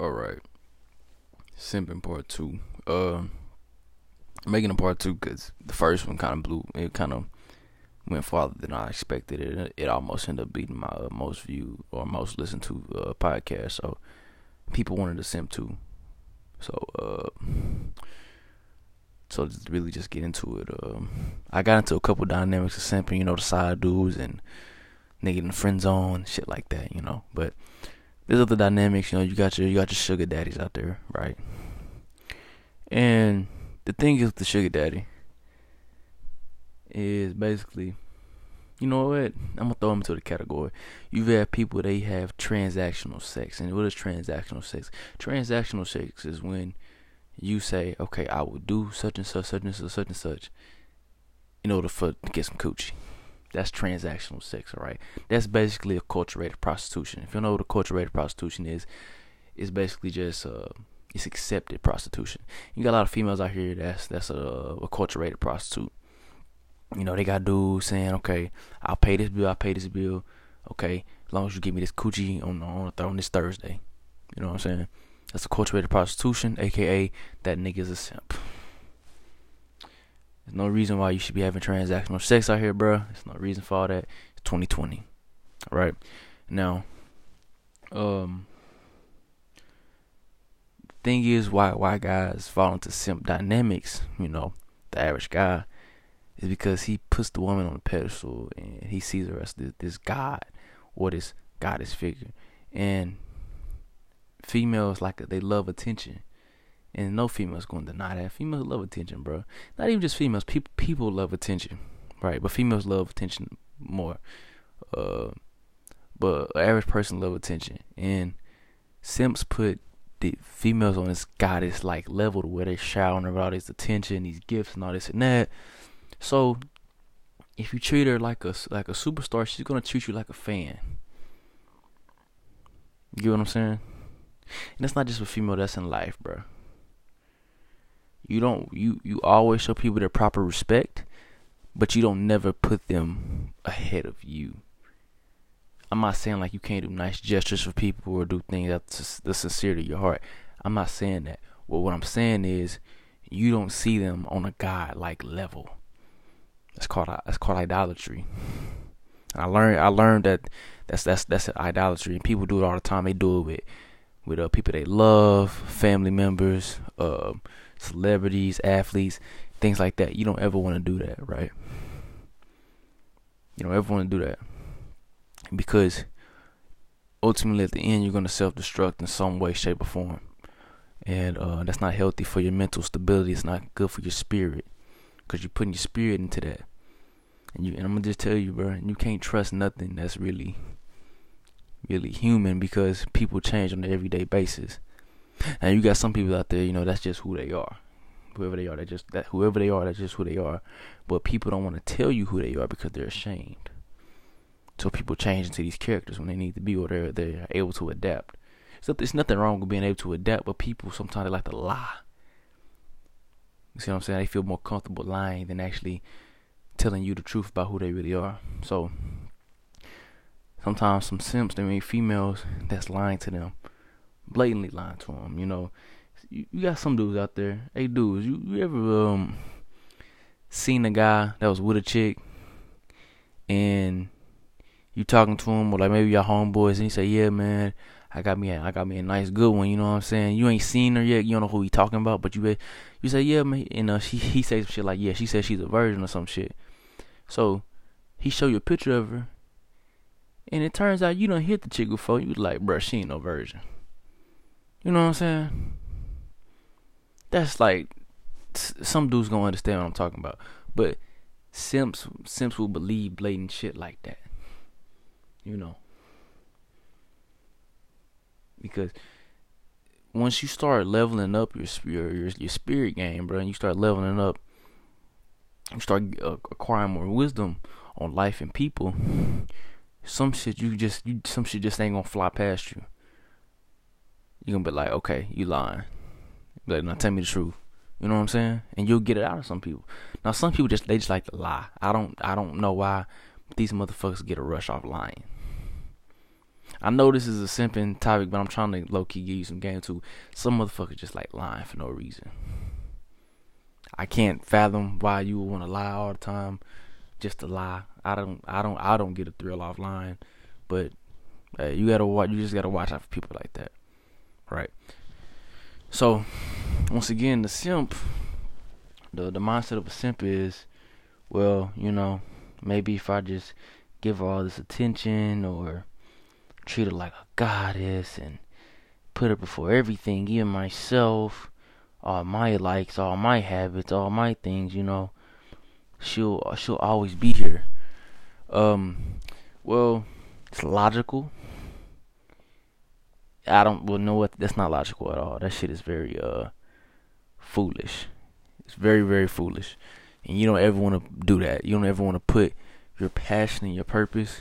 Alright. Simping part two. Making a part two because the first one kind of blew. It kind of went farther than I expected. It almost ended up beating my most viewed or most listened to podcast. So people wanted to simp too. So just really just get into it. I got into a couple dynamics of simping, you know, the side dudes and nigga in the friend zone and shit like that, you know. But there's other dynamics, you know. You got your sugar daddies out there, right? And the thing is with the sugar daddy is basically, you know what? I'm gonna throw them into the category. You've had people, they have transactional sex. And what is transactional sex? Transactional sex is when you say, okay, I will do such and such, such and such, such and such, in order for to get some coochie. That's transactional sex, all right? That's basically acculturated prostitution. If you don't know what acculturated prostitution is, it's basically just it's accepted prostitution. You got a lot of females out here that's a acculturated prostitute. You know, they got dudes saying, okay, I'll pay this bill, okay, as long as you give me this coochie on this Thursday. You know what I'm saying? That's acculturated prostitution, aka that nigga's a simp. There's no reason why you should be having transactional sex out here, bro. There's no reason for all that. It's 2020. All right. Now, the thing is why guys fall into simp dynamics, you know, the average guy, is because he puts the woman on the pedestal and he sees her as this god or this goddess figure. And females, like, they love attention. And no female's going to deny that. Females love attention, bro. Not even just females. People love attention, right? But females love attention more. But an average person love attention. And simps put the females on this goddess-like level to where they showering her with all this attention, these gifts, and all this and that. So if you treat her like a superstar, she's going to treat you like a fan. You get what I'm saying? And that's not just with female. That's in life, bro. You always show people their proper respect, but you don't never put them ahead of you. I'm not saying like you can't do nice gestures for people or do things that's the sincerity of your heart. I'm not saying that. Well, what I'm saying is you don't see them on a God-like level. That's called idolatry. And I learned that that's idolatry, and people do it all the time. They do it with people they love, family members, celebrities, athletes, things like that. You don't ever want to do that, right? You don't ever want to do that, because ultimately at the end you're going to self-destruct in some way, shape, or form. And that's not healthy for your mental stability. It's not good for your spirit, because you're putting your spirit into that. And I'm going to just tell you, bro, you can't trust nothing that's really, really human, because people change on an everyday basis. And you got some people out there, you know, that's just who they are. Whoever they are, that's just who they are. But people don't want to tell you who they are because they're ashamed. So people change into these characters when they need to be, or they're able to adapt. So there's nothing wrong with being able to adapt, but people sometimes they like to lie. You see what I'm saying? They feel more comfortable lying than actually telling you the truth about who they really are. So sometimes some simps, they mean females, that's lying to them. Blatantly lying to them, you know. You got some dudes out there. Hey, dudes, you ever seen a guy that was with a chick and you talking to him, or like maybe your homeboys, and he say, yeah, man, I got me a nice good one, you know what I'm saying? You ain't seen her yet, you don't know who he talking about, but you say, yeah, man, and he say some shit like, yeah, she said she's a virgin or some shit. So he show you a picture of her, and it turns out you done hit the chick before. You was like, bruh, she ain't no virgin. You know what I'm saying? That's like, some dudes gonna understand what I'm talking about. But simps will believe blatant shit like that, you know. Because once you start leveling up your spirit game, bro, and you start leveling up, you start acquiring more wisdom on life and people, some shit just ain't gonna fly past you. You're gonna be like, okay, you lying. Be like, now tell me the truth. You know what I'm saying? And you'll get it out of some people. Now some people just like to lie. I don't know why, but these motherfuckers get a rush off lying. I know this is a simping topic, but I'm trying to low-key give you some game too. Some motherfuckers just like lying for no reason. I can't fathom why you would want to lie all the time just to lie. I don't get a thrill off lying, but you just gotta watch out for people like that, right? So once again, the simp, the mindset of a simp is, well, you know, maybe if I just give all this attention or treat her like a goddess and put her before everything, even myself, all my likes, all my habits, all my things, you know, she'll always be here. Well, it's logical. That's not logical at all. That shit is very foolish. It's very, very foolish. And you don't ever want to do that. You don't ever want to put your passion and your purpose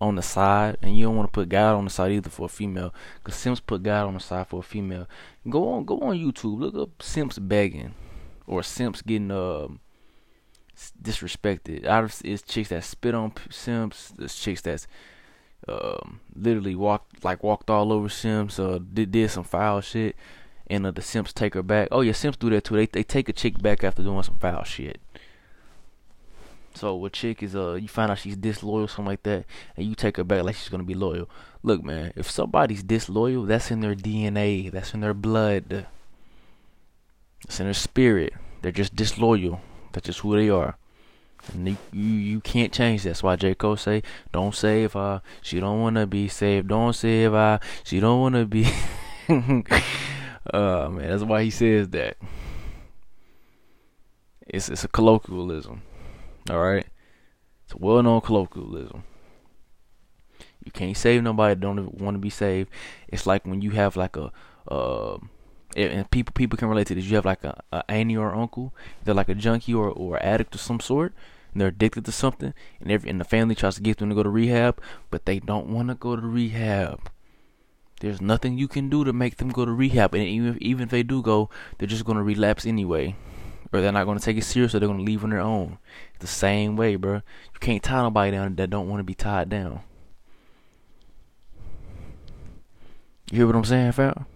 on the side, and you don't want to put God on the side either for a female, because simps put God on the side for a female. Go on YouTube, look up simps begging or simps getting disrespected. It's chicks that spit on simps. It's chicks that's literally walked all over simps, did some foul shit, and the simps take her back. Oh yeah, simps do that too. They take a chick back after doing some foul shit. So a chick is you find out she's disloyal, something like that, and you take her back like she's gonna be loyal. Look, man, if somebody's disloyal, that's in their DNA, that's in their blood, it's in their spirit. They're just disloyal. That's just who they are, and you can't change that. That's why J. Cole say, "Don't save her. She don't wanna be saved. Don't save her. She don't wanna be." Man, that's why he says that. It's a colloquialism, all right. It's a well-known colloquialism. You can't save nobody that don't want to be saved. It's like when you have like a and people can relate to this. You have like a auntie or uncle. They're like a junkie or addict of some sort. And they're addicted to something. And the family tries to get them to go to rehab, but they don't want to go to rehab. There's nothing you can do to make them go to rehab. And even if they do go, they're just going to relapse anyway. Or they're not going to take it serious, or they're going to leave on their own. It's the same way, bro. You can't tie nobody down that don't want to be tied down. You hear what I'm saying, fam?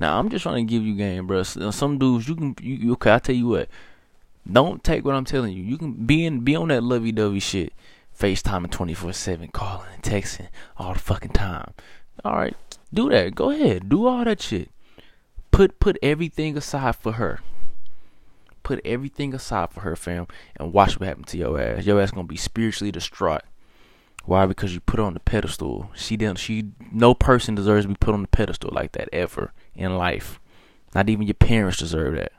Now, I'm just trying to give you game, bro. Some dudes, okay, I'll tell you what. Don't take what I'm telling you. You can be on that lovey-dovey shit. FaceTiming 24/7, calling and texting all the fucking time. All right, do that. Go ahead. Do all that shit. Put everything aside for her. Put everything aside for her, fam, and watch what happens to your ass. Your ass gonna be spiritually distraught. Why? Because you put her on the pedestal. No person deserves to be put on the pedestal like that ever in life. Not even your parents deserve that.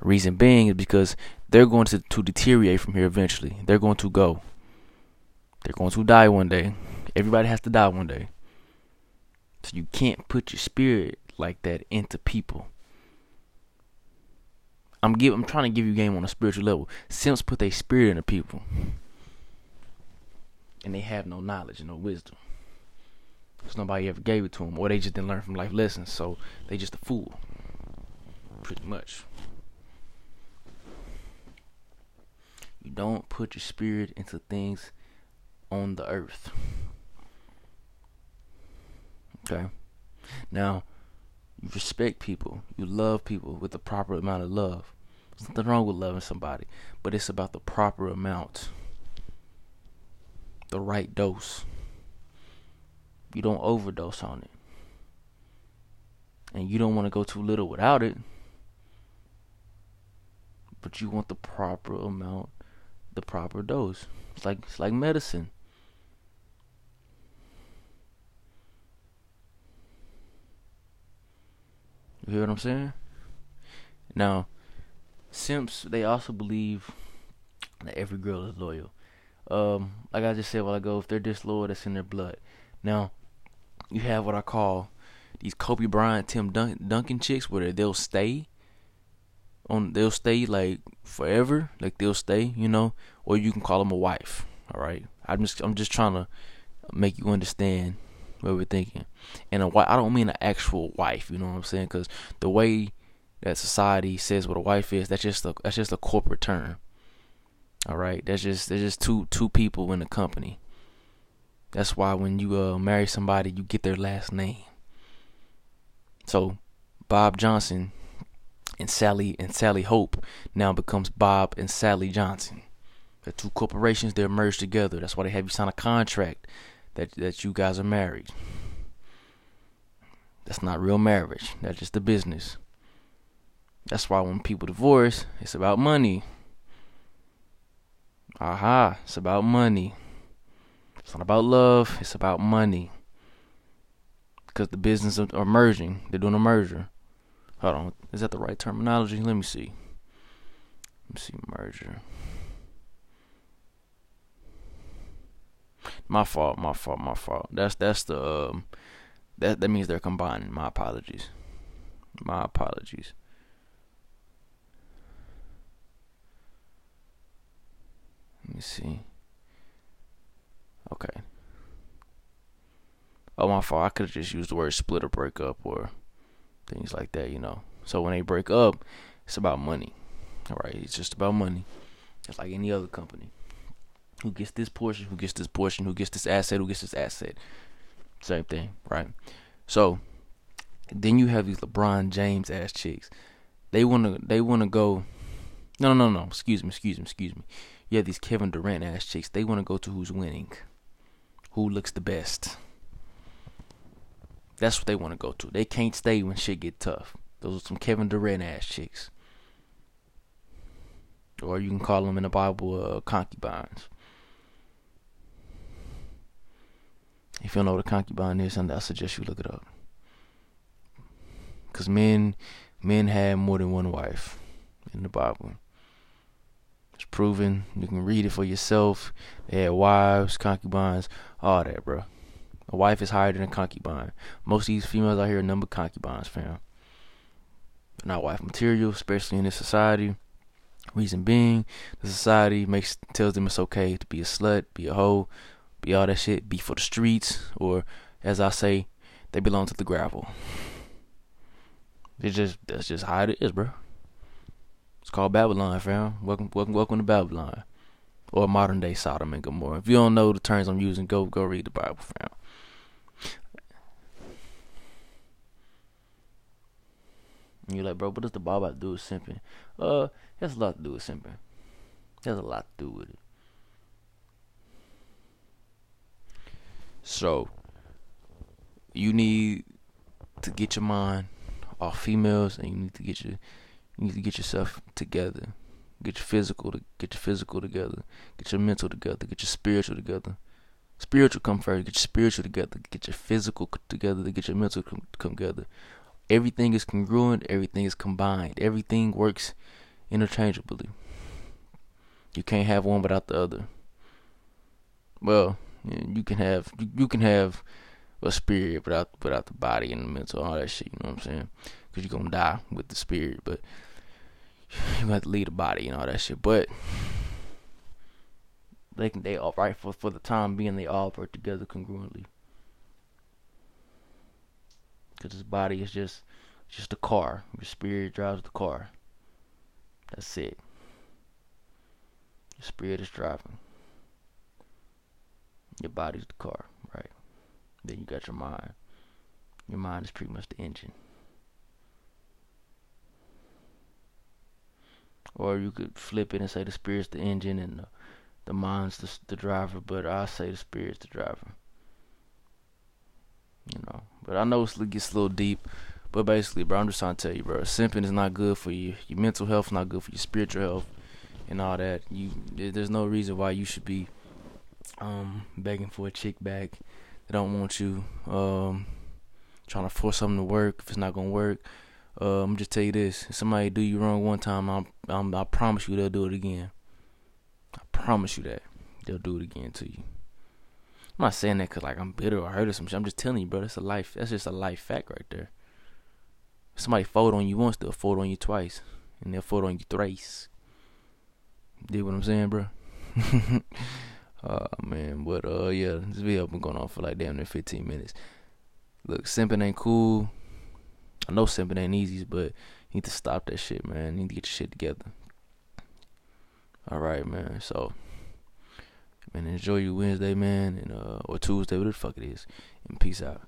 Reason being is because they're going to deteriorate from here eventually. They're going to go. They're going to die one day. Everybody has to die one day. So you can't put your spirit like that into people. I'm trying to give you game on a spiritual level. Simps put their spirit into people. And they have no knowledge and no wisdom, because nobody ever gave it to them, or they just didn't learn from life lessons. So they just a fool, pretty much. You don't put your spirit into things on the earth. Okay. Now, you respect people. You love people with the proper amount of love. There's nothing wrong with loving somebody, but it's about the proper amount. The right dose. You don't overdose on it, and you don't want to go too little without it, but you want the proper amount, the proper dose. It's like medicine. You hear what I'm saying? Now, simps, they also believe that every girl is loyal. Like I just said a while ago, if they're disloyal, that's in their blood. Now, you have what I call these Kobe Bryant, Tim Duncan chicks, where they'll stay like forever, like they'll stay, you know, or you can call them a wife. All right, I'm just trying to make you understand what we're thinking. And I don't mean an actual wife, you know what I'm saying? Because the way that society says what a wife is, that's just a corporate term. All right, there's just two people in the company. That's why when you marry somebody, you get their last name. So Bob Johnson and Sally Hope now becomes Bob and Sally Johnson. The two corporations, they're merged together. That's why they have you sign a contract that you guys are married. That's not real marriage. That's just the business. That's why when people divorce, it's about money. Aha, it's about money. It's not about love. It's about money. Because the businesses are merging. They're doing a merger. Hold on. Is that the right terminology? Let me see. Merger. My fault. That's the that means they're combining. My apologies. Let me see. Okay. Oh, my fault. I could have just used the word split or break up or things like that, you know. So when they break up, it's about money. All right, it's just about money. Just like any other company. Who gets this portion, who gets this portion, who gets this asset, who gets this asset. Same thing, right? So then you have these LeBron James ass chicks. They wanna go. No. Excuse me. You have these Kevin Durant ass chicks. They want to go to who's winning, who looks the best. That's what they want to go to. They can't stay when shit get tough. Those are some Kevin Durant ass chicks, or you can call them in the Bible concubines. If you don't know what a concubine is, I suggest you look it up. Cause men had more than one wife in the Bible. It's proven. You can read it for yourself. They had wives, concubines, all that, bro. A wife is higher than a concubine. Most of these females out here are numbered concubines, fam. They're not wife material, especially in this society. Reason being, the society tells them it's okay to be a slut, be a hoe, be all that shit, be for the streets, or as I say, they belong to the gravel. That's just how it is, bro. It's called Babylon, fam. Welcome to Babylon, or modern day Sodom and Gomorrah. If you don't know the terms I'm using, go read the Bible, fam. And you're like, bro, what does the Bible have to do with simping? That's a lot to do with simping. That's a lot to do with it. So you need to get your mind off females, and you need to get yourself together. Get your physical together. Get your mental together. Get your spiritual together. Spiritual come first. Get your spiritual together. Get your physical together. Get your mental come together. Everything is congruent. Everything is combined. Everything works interchangeably. You can't have one without the other. Well, You can have a spirit without the body and the mental, all that shit. You know what I'm saying? Because you're gonna die with the spirit, but you're gonna have to leave the body and all that shit. But they all right for the time being. They all work together congruently. Because this body is just a car. Your spirit drives the car. That's it. Your spirit is driving. Your body's the car, right? Then you got your mind. Your mind is pretty much the engine. Or you could flip it and say the spirit's the engine and the mind's the driver, but I say the spirit's the driver. You know, but I know it gets a little deep, but basically, bro, I'm just trying to tell you, bro, simping is not good for you. Your mental health is not good for your spiritual health and all that. There's no reason why you should be begging for a chick back. They don't want you. Trying to force something to work if it's not gonna work. I'm just tell you this: if somebody do you wrong one time, I promise you they'll do it again. I promise you that they'll do it again to you. I'm not saying that 'cause like I'm bitter or hurt or some shit. I'm just telling you, bro. That's a life. That's just a life fact right there. If somebody fold on you once, they'll fold on you twice, and they'll fold on you thrice. Did what I'm saying, bro? Man, but yeah, this video been going on for like damn near 15 minutes. Look, simping ain't cool. I know simping ain't easy, but you need to stop that shit, man. You need to get your shit together. All right, man. So, man, enjoy your Wednesday, man, and or Tuesday, whatever the fuck it is, and peace out.